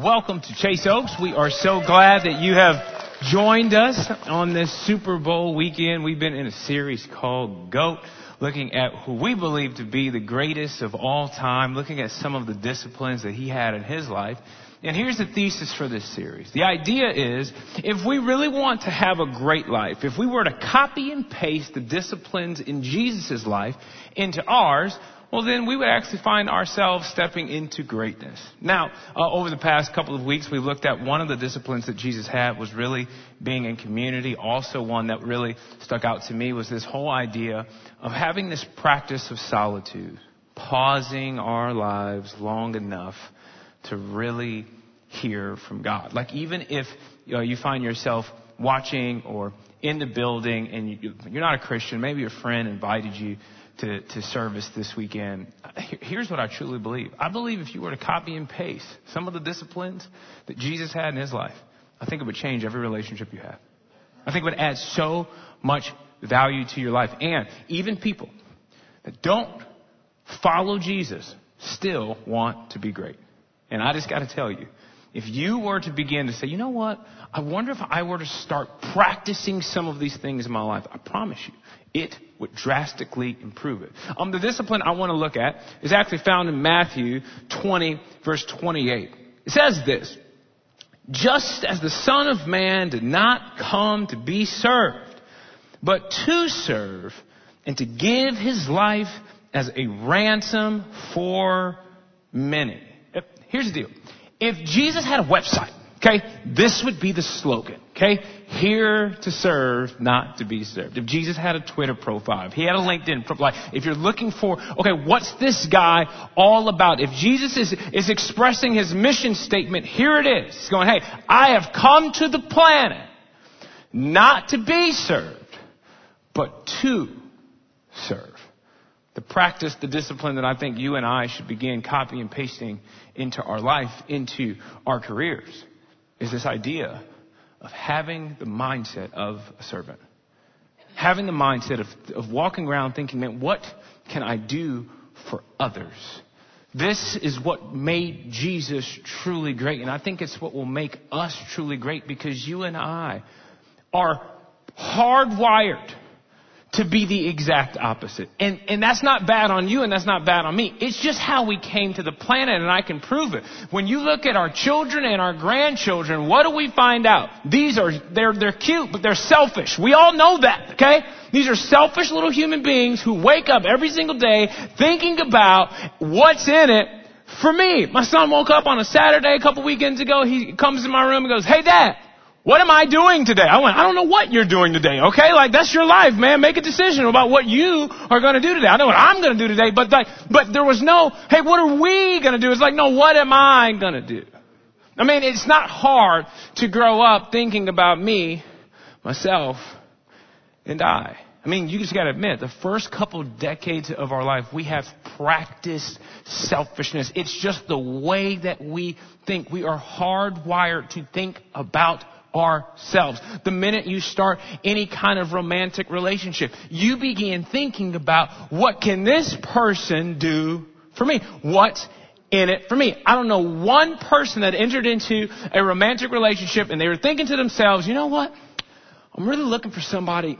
Welcome to Chase Oaks. We are so glad that you have joined us on this Super Bowl weekend. We've been in a series called GOAT, looking at who we believe to be the greatest of all time, looking at some of the disciplines that he had in his life. And here's the thesis for this series. The idea is, if we really want to have a great life, if we were to copy and paste the disciplines in Jesus' life into ours, well, then we would actually find ourselves stepping into greatness. Now, over the past couple of weeks, we looked at one of the disciplines that Jesus had was really being in community. Also, one that really stuck out to me was this whole idea of having this practice of solitude, pausing our lives long enough to really hear from God. Like, even if you find yourself watching or in the building and you're not a Christian, maybe your friend invited you to service this weekend. Here's what I truly believe. I believe if you were to copy and paste some of the disciplines that Jesus had in his life, I think it would change every relationship you have. I think it would add so much value to your life. And even people that don't follow Jesus still want to be great. And I just got to tell you, if you were to begin to say, you know what, I wonder if I were to start practicing some of these things in my life, I promise you, it would drastically improve it. The discipline I want to look at is actually found in Matthew 20, verse 28. It says this: "Just as the Son of Man did not come to be served, but to serve and to give his life as a ransom for many." Here's the deal. If Jesus had a website, okay, this would be the slogan, okay? Here to serve, not to be served. If Jesus had a Twitter profile, if he had a LinkedIn profile, if you're looking for, okay, what's this guy all about? If Jesus is expressing his mission statement, here it is. He's going, hey, I have come to the planet not to be served, but to serve. The practice, the discipline that I think you and I should begin copy and pasting into our life, into our careers, is this idea of having the mindset of a servant. Having the mindset of walking around thinking, man, what can I do for others? This is what made Jesus truly great. And I think it's what will make us truly great, because you and I are hardwired to be the exact opposite. And that's not bad on you, and that's not bad on me. It's just how we came to the planet, and I can prove it. When you look at our children and our grandchildren, what do we find out? They're cute, but they're selfish. We all know that, okay? These are selfish little human beings who wake up every single day thinking about what's in it for me. My son woke up on a Saturday a couple weekends ago. He comes in my room and goes, "Hey, Dad, what am I doing today?" I went, "I don't know what you're doing today, okay? Like, that's your life, man. Make a decision about what you are going to do today. I know what I'm going to do today," but there was no, hey, what are we going to do? It's like, no, what am I going to do? I mean, it's not hard to grow up thinking about me, myself, and I. I mean, you just got to admit, the first couple decades of our life, we have practiced selfishness. It's just the way that we think. We are hardwired to think about ourselves. The minute you start any kind of romantic relationship, you begin thinking about, what can this person do for me? What's in it for me? I don't know one person that entered into a romantic relationship and they were thinking to themselves, you know what? I'm really looking for somebody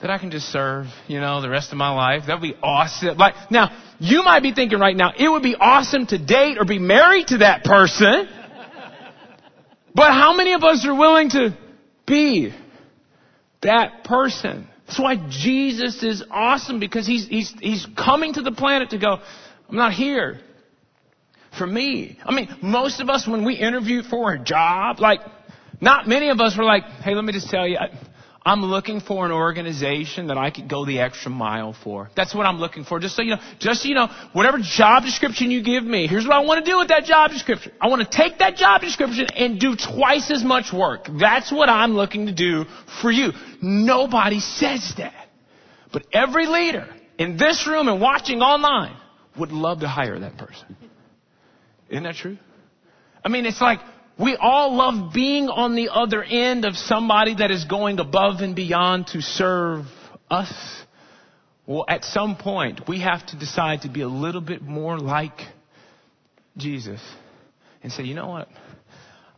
that I can just serve, you know, the rest of my life. That'd be awesome. Like, now, you might be thinking right now, it would be awesome to date or be married to that person. But how many of us are willing to be that person? That's why Jesus is awesome, because he's coming to the planet to go, I'm not here for me. I mean, most of us, when we interviewed for a job, like, not many of us were like, hey, let me just tell you, I'm looking for an organization that I could go the extra mile for. That's what I'm looking for. Just so you know, whatever job description you give me, here's what I want to do with that job description. I want to take that job description and do twice as much work. That's what I'm looking to do for you. Nobody says that. But every leader in this room and watching online would love to hire that person. Isn't that true? I mean, it's like, we all love being on the other end of somebody that is going above and beyond to serve us. Well, at some point, we have to decide to be a little bit more like Jesus and say, you know what?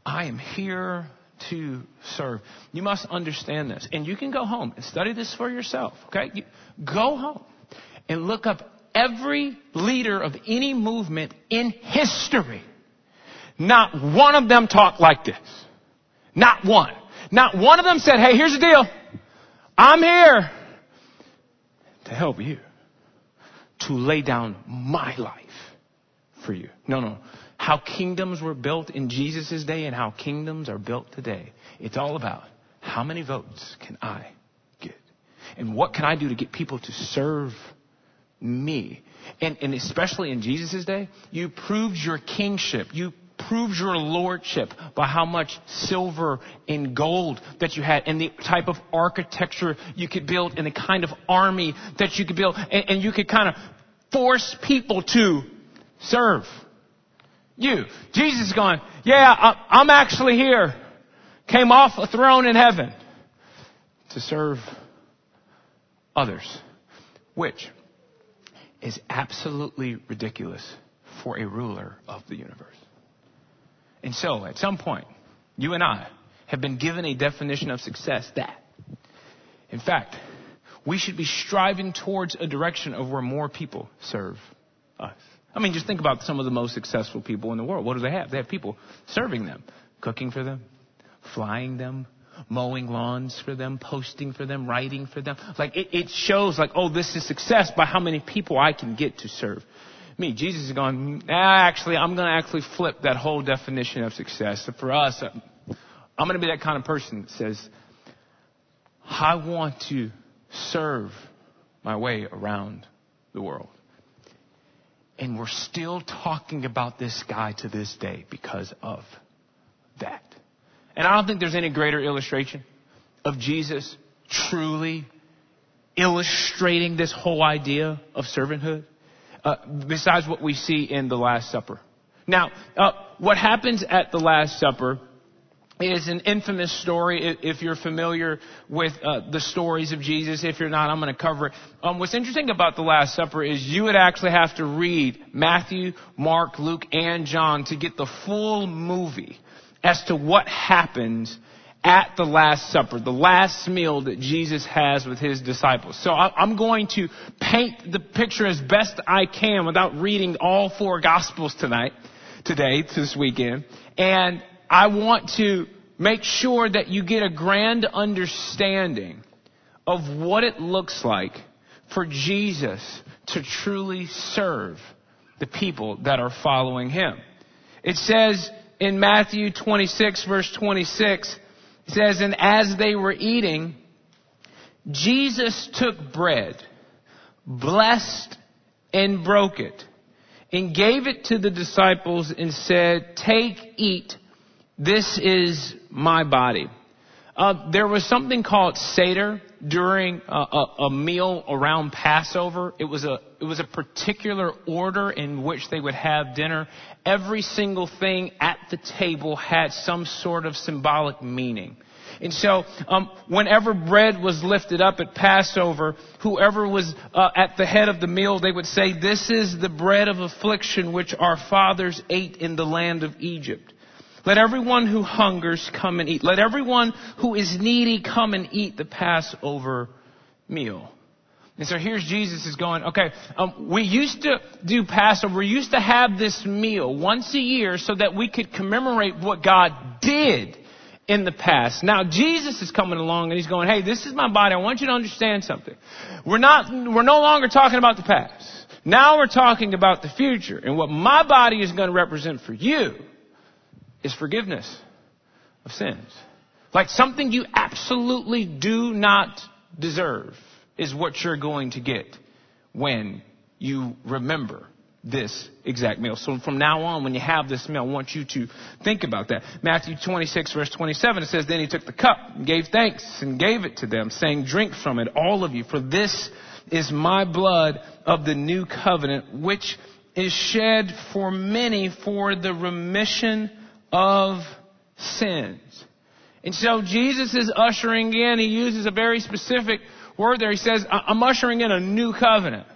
I am here to serve. You must understand this. And you can go home and study this for yourself, okay? You go home and look up every leader of any movement in history. Not one of them talked like this. Not one. Not one of them said, hey, here's the deal. I'm here to help you, to lay down my life for you. No. How kingdoms were built in Jesus' day and how kingdoms are built today. It's all about how many votes can I get? And what can I do to get people to serve me? And especially in Jesus' day, you proved your kingship. You proved your lordship by how much silver and gold that you had and the type of architecture you could build and the kind of army that you could build. And you could kind of force people to serve you. Jesus is going, yeah, I'm actually here. Came off a throne in heaven to serve others, which is absolutely ridiculous for a ruler of the universe. And so at some point, you and I have been given a definition of success that, in fact, we should be striving towards a direction of where more people serve us. I mean, just think about some of the most successful people in the world. What do they have? They have people serving them, cooking for them, flying them, mowing lawns for them, posting for them, writing for them. Like it shows like, oh, this is success by how many people I can get to serve me. Jesus is going, actually, I'm going to actually flip that whole definition of success. So for us, I'm going to be that kind of person that says, I want to serve my way around the world. And we're still talking about this guy to this day because of that. And I don't think there's any greater illustration of Jesus truly illustrating this whole idea of servanthood besides what we see in the Last Supper. Now, what happens at the Last Supper is an infamous story if you're familiar with the stories of Jesus. If you're not, I'm going to cover it. What's interesting about the Last Supper is you would actually have to read Matthew, Mark, Luke, and John to get the full movie as to what happens at the Last Supper, the last meal that Jesus has with his disciples. So I'm going to paint the picture as best I can without reading all four Gospels today, this weekend. And I want to make sure that you get a grand understanding of what it looks like for Jesus to truly serve the people that are following him. It says, in Matthew 26, verse 26, it says, and as they were eating, Jesus took bread, blessed and broke it, and gave it to the disciples and said, take, eat, this is my body. There was something called Seder during a meal around Passover. It was a particular order in which they would have dinner. Every single thing at the table had some sort of symbolic meaning. And so whenever bread was lifted up at Passover, whoever was at the head of the meal, they would say, this is the bread of affliction which our fathers ate in the land of Egypt. Let everyone who hungers come and eat. Let everyone who is needy come and eat the Passover meal. And so here's Jesus is going, okay, we used to do Passover. We used to have this meal once a year so that we could commemorate what God did in the past. Now Jesus is coming along and he's going, hey, this is my body. I want you to understand something. We're no longer talking about the past. Now we're talking about the future and what my body is going to represent for you is forgiveness of sins. Like something you absolutely do not deserve is what you're going to get when you remember this exact meal. So from now on, when you have this meal, I want you to think about that. Matthew 26, verse 27, it says, then he took the cup, gave thanks, and gave it to them, saying, drink from it, all of you, for this is my blood of the new covenant, which is shed for many for the remission of sins. And so Jesus is ushering in, he uses a very specific word there. He says, I'm ushering in a new covenant.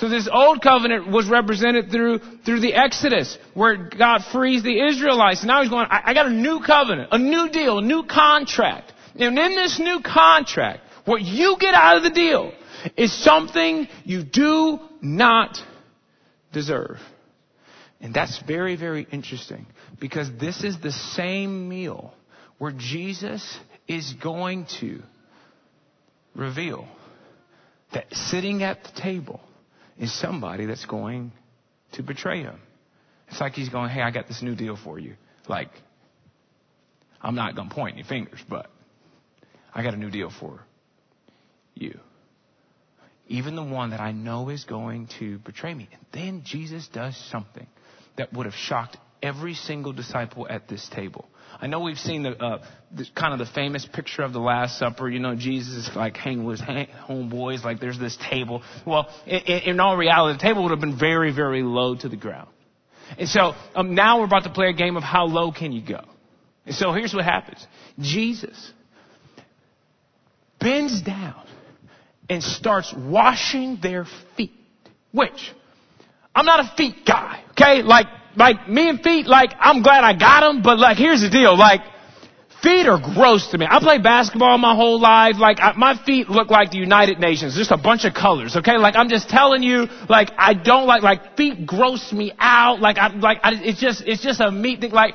So this old covenant was represented through the Exodus, where God frees the Israelites. Now he's going, I got a new covenant, a new deal, a new contract. And in this new contract, what you get out of the deal is something you do not deserve. And that's very, very interesting, because this is the same meal where Jesus is going to reveal that sitting at the table is somebody that's going to betray him. It's like he's going, hey, I got this new deal for you. Like, I'm not going to point any fingers, but I got a new deal for you. Even the one that I know is going to betray me. And then Jesus does something that would have shocked every single disciple at this table. I know we've seen the kind of the famous picture of the Last Supper. You know, Jesus is like hanging with his homeboys, like there's this table. Well, in all reality, the table would have been very, very low to the ground. And so now we're about to play a game of how low can you go? And so here's what happens. Jesus bends down and starts washing their feet, which I'm not a feet guy. Okay, like me and feet, like I'm glad I got them. But like, here's the deal. Like, feet are gross to me. I played basketball my whole life. Like my feet look like the United Nations. Just a bunch of colors. Okay. Like I'm just telling you, like I don't like feet gross me out. It's just a meat thing. Like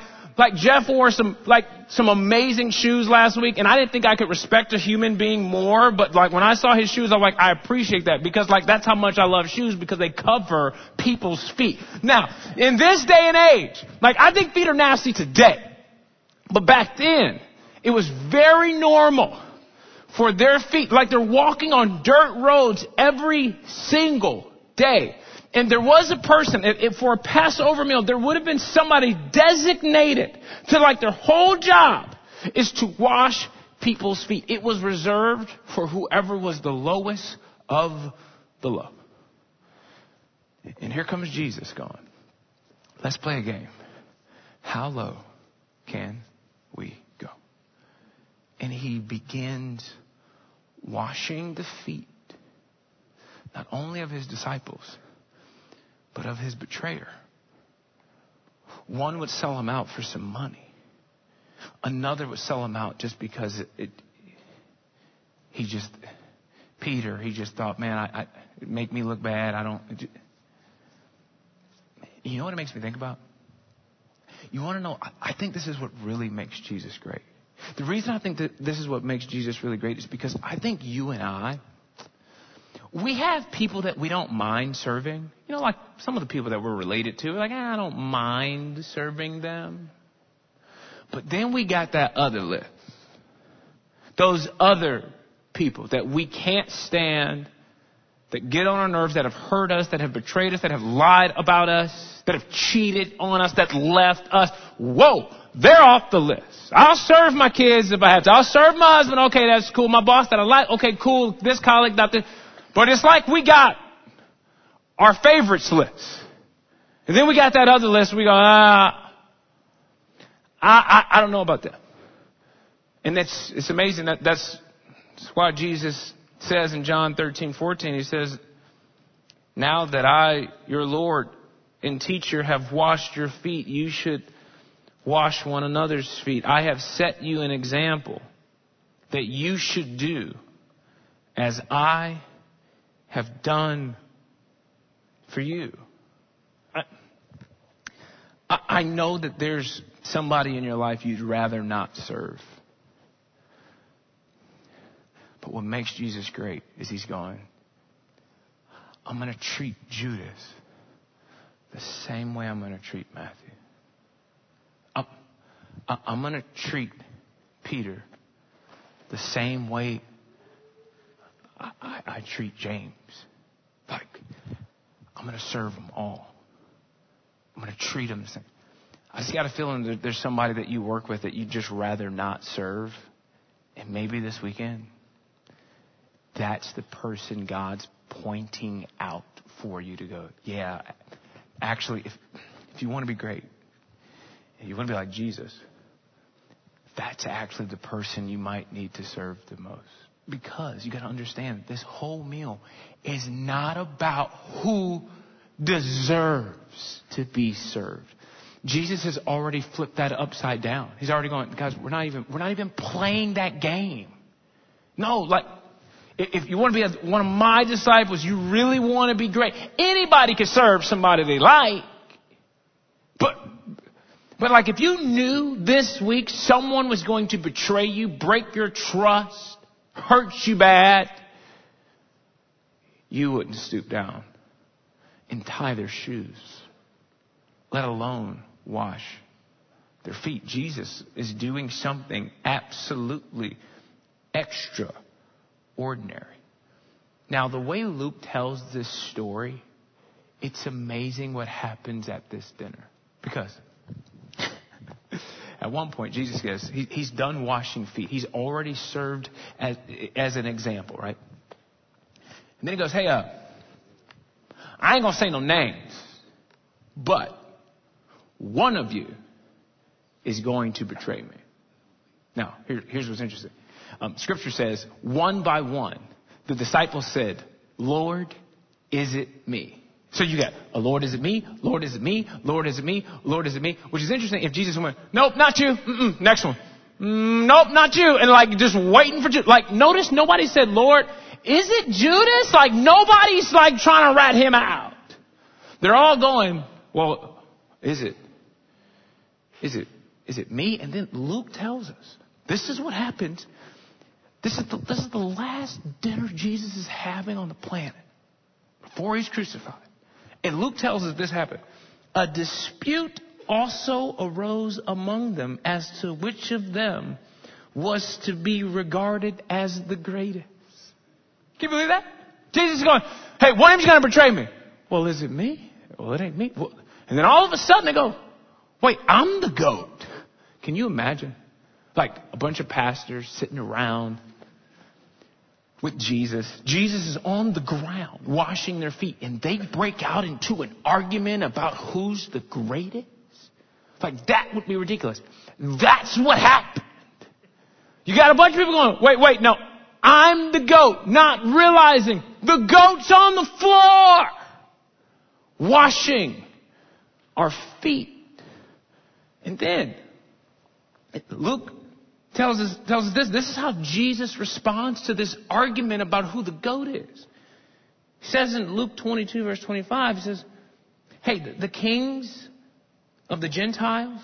Jeff wore some amazing shoes last week, and I didn't think I could respect a human being more, but like when I saw his shoes, I'm like, I appreciate that, because like that's how much I love shoes, because they cover people's feet. Now, in this day and age, like I think feet are nasty today, but back then it was very normal for their feet, like they're walking on dirt roads every single day. And there was a person, if for a Passover meal, there would have been somebody designated to, like, their whole job is to wash people's feet. It was reserved for whoever was the lowest of the low. And here comes Jesus going, let's play a game. How low can we go? And he begins washing the feet, not only of his disciples, but of his betrayer. One would sell him out for some money. Another would sell him out just because Peter thought, man, it make me look bad. You know what it makes me think about? You want to know, I think this is what really makes Jesus great. The reason I think that this is what makes Jesus really great is because I think you and I, we have people that we don't mind serving. You know, like some of the people that we're related to, like, I don't mind serving them. But then we got that other list. Those other people that we can't stand, that get on our nerves, that have hurt us, that have betrayed us, that have lied about us, that have cheated on us, that left us. Whoa, they're off the list. I'll serve my kids if I have to. I'll serve my husband. Okay, that's cool. My boss that I like. Okay, cool. This colleague, not this. But it's like we got our favorites list. And then we got that other list. We go, I don't know about that. And it's amazing. That's why Jesus says in John 13:14, he says, now that I, your Lord and teacher, have washed your feet, you should wash one another's feet. I have set you an example that you should do as I have done for you. I know that there's somebody in your life you'd rather not serve. But what makes Jesus great is he's going, I'm going to treat Judas the same way I'm going to treat Matthew. I'm going to treat Peter the same way I treat James. Like, I'm going to serve them all. I'm going to treat them the same. I just got a feeling that there's somebody that you work with that you'd just rather not serve. And maybe this weekend, that's the person God's pointing out for you to go, yeah, actually, if you want to be great, and you want to be like Jesus, that's actually the person you might need to serve the most. Because you got to understand, this whole meal is not about who deserves to be served. Jesus has already flipped that upside down. He's already going, guys, we're not even playing that game. No, like, if you want to be one of my disciples, you really want to be great. Anybody can serve somebody they like. But like, if you knew this week someone was going to betray you, break your trust, hurt you bad, you wouldn't stoop down and tie their shoes, let alone wash their feet. Jesus is doing something absolutely extraordinary. Now, the way Luke tells this story, it's amazing what happens at this dinner. Because at one point, Jesus says, he's done washing feet. He's already served as an example, right? And then he goes, hey, I ain't going to say no names, but one of you is going to betray me. Now, here's what's interesting. Scripture says, one by one, the disciples said, Lord, is it me? So you got, oh, Lord, is it me? Lord, is it me? Lord, is it me? Lord, is it me? Which is interesting if Jesus went, nope, not you. Mm-mm, next one. Nope, not you. And like just waiting for Judas. Like notice nobody said, Lord, is it Judas? Like nobody's like trying to rat him out. They're all going, well, is it me? And then Luke tells us, this is what happened. This is the last dinner Jesus is having on the planet before he's crucified. And Luke tells us this happened. A dispute also arose among them as to which of them was to be regarded as the greatest. Can you believe that? Jesus is going, hey, one of them's going to betray me. Well, is it me? Well, it ain't me. Well, and then all of a sudden they go, wait, I'm the goat. Can you imagine? Like a bunch of pastors sitting around with Jesus. Jesus is on the ground washing their feet, and they break out into an argument about who's the greatest. Like that would be ridiculous. That's what happened. You got a bunch of people going, wait, no, I'm the goat, not realizing the goat's on the floor washing our feet. And then Luke tells us this. This is how Jesus responds to this argument about who the goat is. He says in Luke 22, verse 25, he says, hey, the kings of the Gentiles,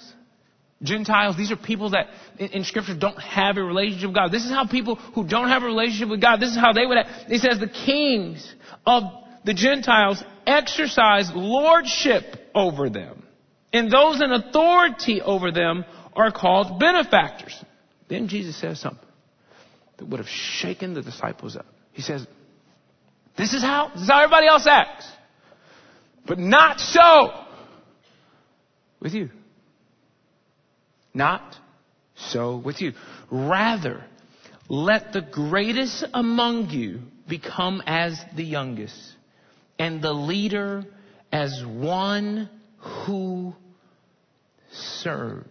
these are people that in Scripture don't have a relationship with God. This is how people who don't have a relationship with God, this is how they would act. He says the kings of the Gentiles exercise lordship over them, and those in authority over them are called benefactors. Then Jesus says something that would have shaken the disciples up. He says, this is how everybody else acts, but not so with you. Not so with you. Rather, let the greatest among you become as the youngest, and the leader as one who serves.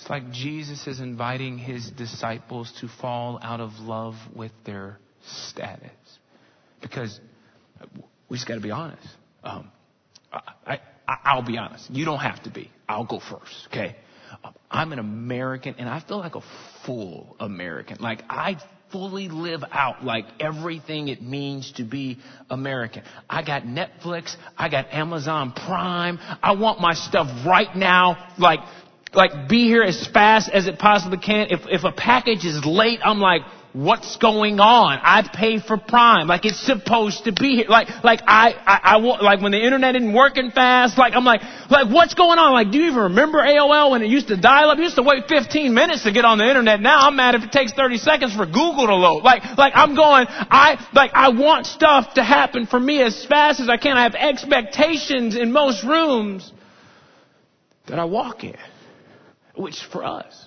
It's like Jesus is inviting his disciples to fall out of love with their status. Because we just got to be honest. I'll be honest. You don't have to be. I'll go first. Okay. I'm an American, and I feel like a full American. Like I fully live out like everything it means to be American. I got Netflix. I got Amazon Prime. I want my stuff right now. Like be here as fast as it possibly can. If a package is late, I'm like, what's going on? I pay for Prime. Like it's supposed to be here. Like when the internet isn't working fast, like I'm like what's going on? Like, do you even remember AOL when it used to dial up? You used to wait 15 minutes to get on the internet. Now I'm mad if it takes 30 seconds for Google to load. Like I'm going, I want stuff to happen for me as fast as I can. I have expectations in most rooms that I walk in. Which for us,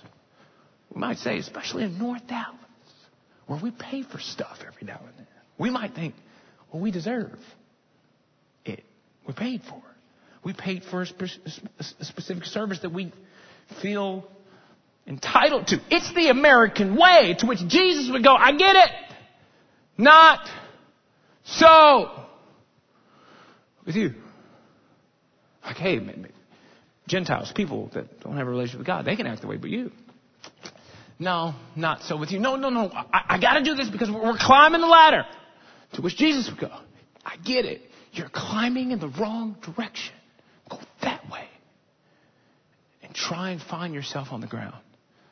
we might say, especially in North Dallas, where we pay for stuff every now and then, we might think, well, we deserve it. We paid for it. We paid for a specific service that we feel entitled to. It's the American way, to which Jesus would go, I get it. Not so with you. Like, hey, Gentiles, people that don't have a relationship with God, they can act the way but you. No, not so with you. No. I got to do this because we're climbing the ladder. To which Jesus would go, I get it. You're climbing in the wrong direction. Go that way. And try and find yourself on the ground,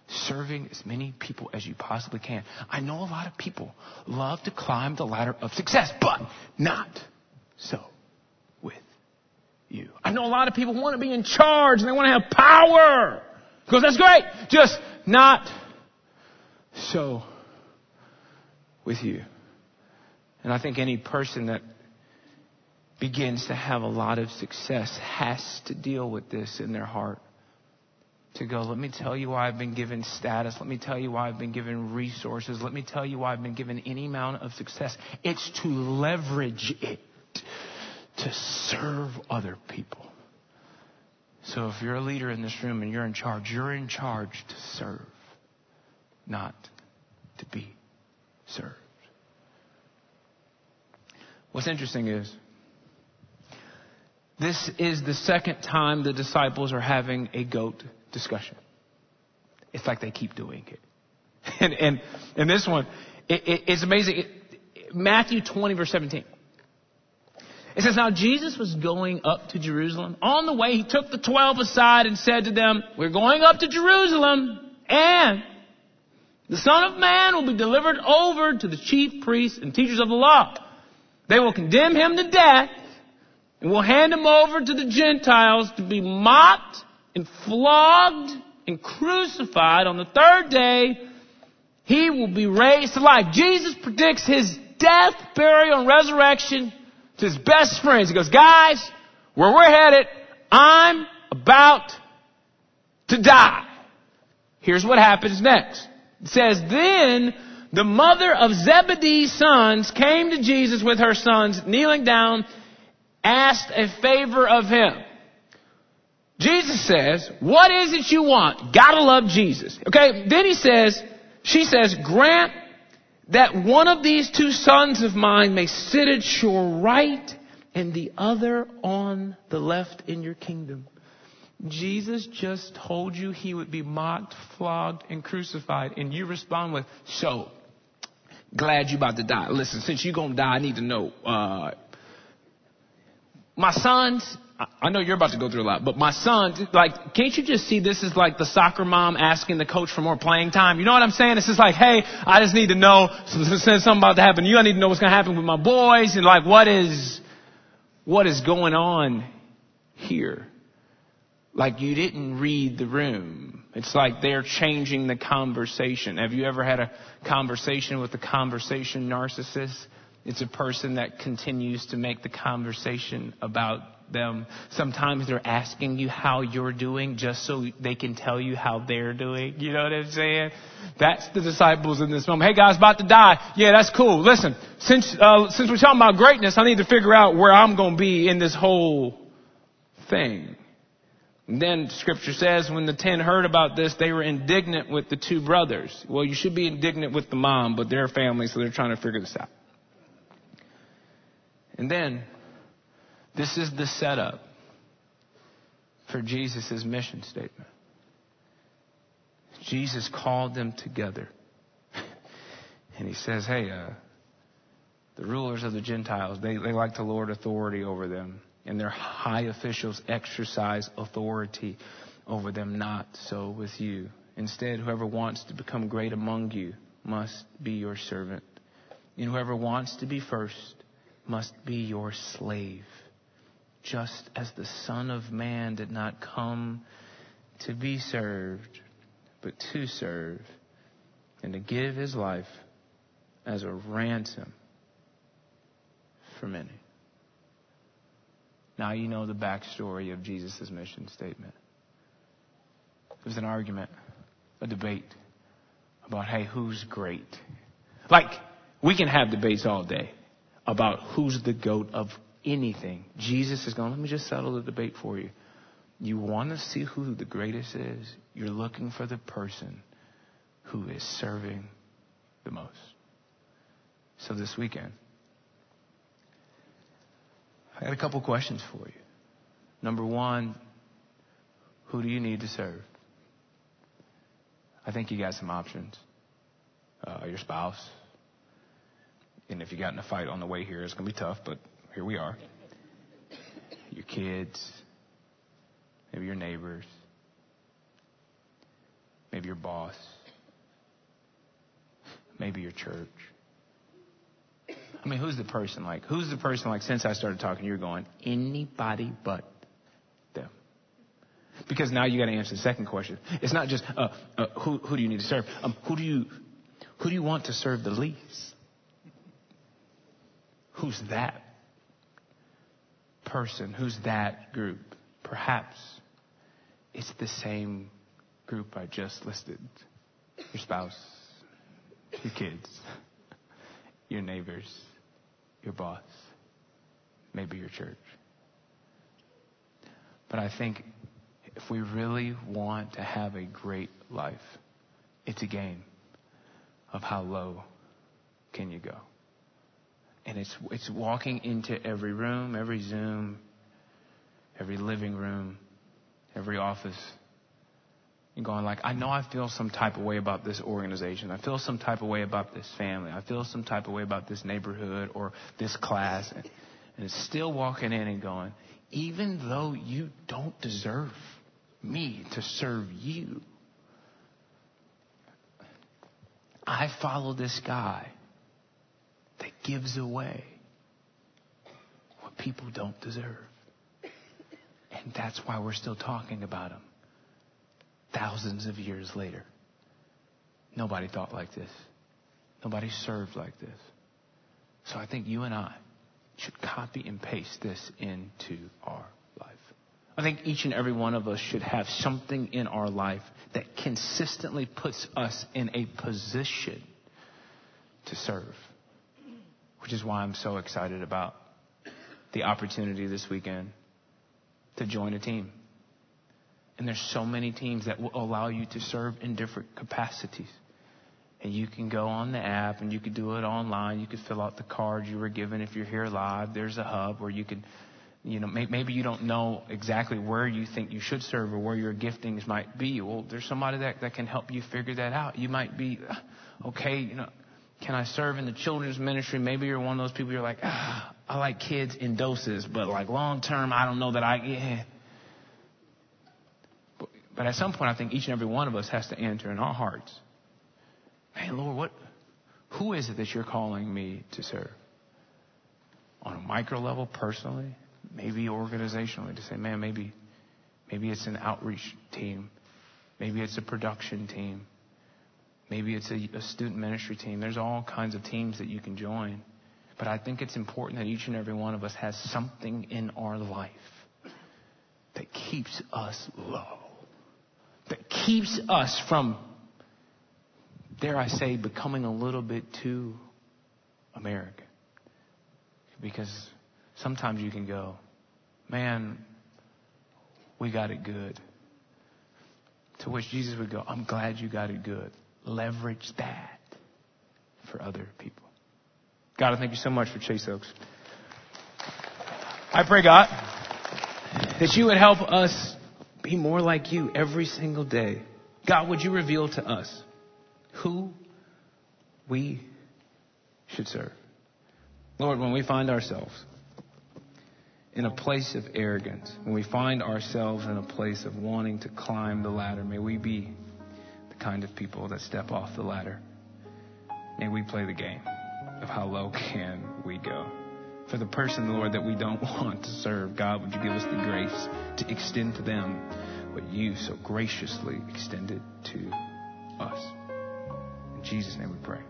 serving as many people as you possibly can. I know a lot of people love to climb the ladder of success, but not so with you. I know a lot of people want to be in charge and they want to have power. Because that's great. Just not so with you. And I think any person that begins to have a lot of success has to deal with this in their heart. To go, let me tell you why I've been given status. Let me tell you why I've been given resources. Let me tell you why I've been given any amount of success. It's to leverage it to serve other people. So if you're a leader in this room and you're in charge to serve, not to be served. What's interesting is, this is the second time the disciples are having a goat discussion. It's like they keep doing it. And this one, it's amazing. Matthew 20, verse 17. It says, now Jesus was going up to Jerusalem. On the way, he took the 12 aside and said to them, we're going up to Jerusalem, and the Son of Man will be delivered over to the chief priests and teachers of the law. They will condemn him to death. And we'll hand him over to the Gentiles to be mocked and flogged and crucified. On the third day, he will be raised to life. Jesus predicts his death, burial, and resurrection to his best friends. He goes, guys, where we're headed, I'm about to die. Here's what happens next. It says, then the mother of Zebedee's sons came to Jesus with her sons, kneeling down, asked a favor of him. Jesus says, what is it you want? Gotta love Jesus. Okay, then she says, grant that one of these two sons of mine may sit at your right and the other on the left in your kingdom. Jesus just told you he would be mocked, flogged, and crucified. And you respond with, so, glad you about to die. Listen, since you're going to die, I need to know, my sons, I know you're about to go through a lot, but my sons, like, can't you just see this is like the soccer mom asking the coach for more playing time? You know what I'm saying? It's just like, hey, I just need to know, since something about to happen to you, I need to know what's going to happen with my boys, and like, what is going on here? Like, you didn't read the room. It's like they're changing the conversation. Have you ever had a conversation with a conversation narcissist? It's a person that continues to make the conversation about them. Sometimes they're asking you how you're doing just so they can tell you how they're doing. You know what I'm saying? That's the disciples in this moment. Hey, guys, about to die. Yeah, that's cool. Listen, since we're talking about greatness, I need to figure out where I'm going to be in this whole thing. And then Scripture says when the 10 heard about this, they were indignant with the two brothers. Well, you should be indignant with the mom, but they're family, so they're trying to figure this out. And then, this is the setup for Jesus' mission statement. Jesus called them together. And he says, hey, the rulers of the Gentiles, they like to lord authority over them. And their high officials exercise authority over them. Not so with you. Instead, whoever wants to become great among you must be your servant. And whoever wants to be first must be your slave, just as the Son of Man did not come to be served, but to serve and to give his life as a ransom for many. Now you know the backstory of Jesus' mission statement. It was an argument, a debate about, hey, who's great? Like, we can have debates all day about who's the goat of anything. Jesus is going, let me just settle the debate for you. You want to see who the greatest is? You're looking for the person who is serving the most. So this weekend, I got a couple questions for you. Number one, who do you need to serve? I think you got some options. Your spouse. And if you got in a fight on the way here, it's going to be tough, but here we are. Your kids. Maybe your neighbors. Maybe your boss. Maybe your church. I mean, who's the person like? Who's the person like since I started talking, you're going, anybody but them? Because now you got to answer the second question. It's not just who do you need to serve? Who do you want to serve the least? Who's that person? Who's that group? Perhaps it's the same group I just listed. Your spouse, your kids, your neighbors, your boss, maybe your church. But I think if we really want to have a great life, it's a game of how low can you go. And it's walking into every room, every Zoom, every living room, every office, and going like, I know I feel some type of way about this organization. I feel some type of way about this family. I feel some type of way about this neighborhood or this class. And it's still walking in and going, even though you don't deserve me to serve you, I follow this guy that gives away what people don't deserve. And that's why we're still talking about him. Thousands of years later. Nobody thought like this. Nobody served like this. So I think you and I should copy and paste this into our life. I think each and every one of us should have something in our life that consistently puts us in a position to serve. Which is why I'm so excited about the opportunity this weekend to join a team. And there's so many teams that will allow you to serve in different capacities. And you can go on the app and you can do it online. You can fill out the card you were given if you're here live. There's a hub where you can, maybe you don't know exactly where you think you should serve or where your giftings might be. Well, there's somebody that can help you figure that out. You might be, okay, can I serve in the children's ministry? Maybe you're one of those people, you're like, I like kids in doses, but like long term, I don't know that But at some point, I think each and every one of us has to enter in our hearts. Man, Lord, who is it that you're calling me to serve? On a micro level, personally, maybe organizationally, to say, man, maybe it's an outreach team. Maybe it's a production team. Maybe it's a student ministry team. There's all kinds of teams that you can join. But I think it's important that each and every one of us has something in our life that keeps us low. That keeps us from, dare I say, becoming a little bit too American. Because sometimes you can go, man, we got it good. To which Jesus would go, I'm glad you got it good. Leverage that for other people. God, I thank you so much for Chase Oaks. I pray, God, that you would help us be more like you every single day. God, would you reveal to us who we should serve? Lord, when we find ourselves in a place of arrogance, when we find ourselves in a place of wanting to climb the ladder, may we be kind of people that step off the ladder. May we play the game of how low can we go. For the person, Lord, that we don't want to serve, God, would you give us the grace to extend to them what you so graciously extended to us. In Jesus' name we pray.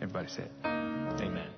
Everybody said, amen.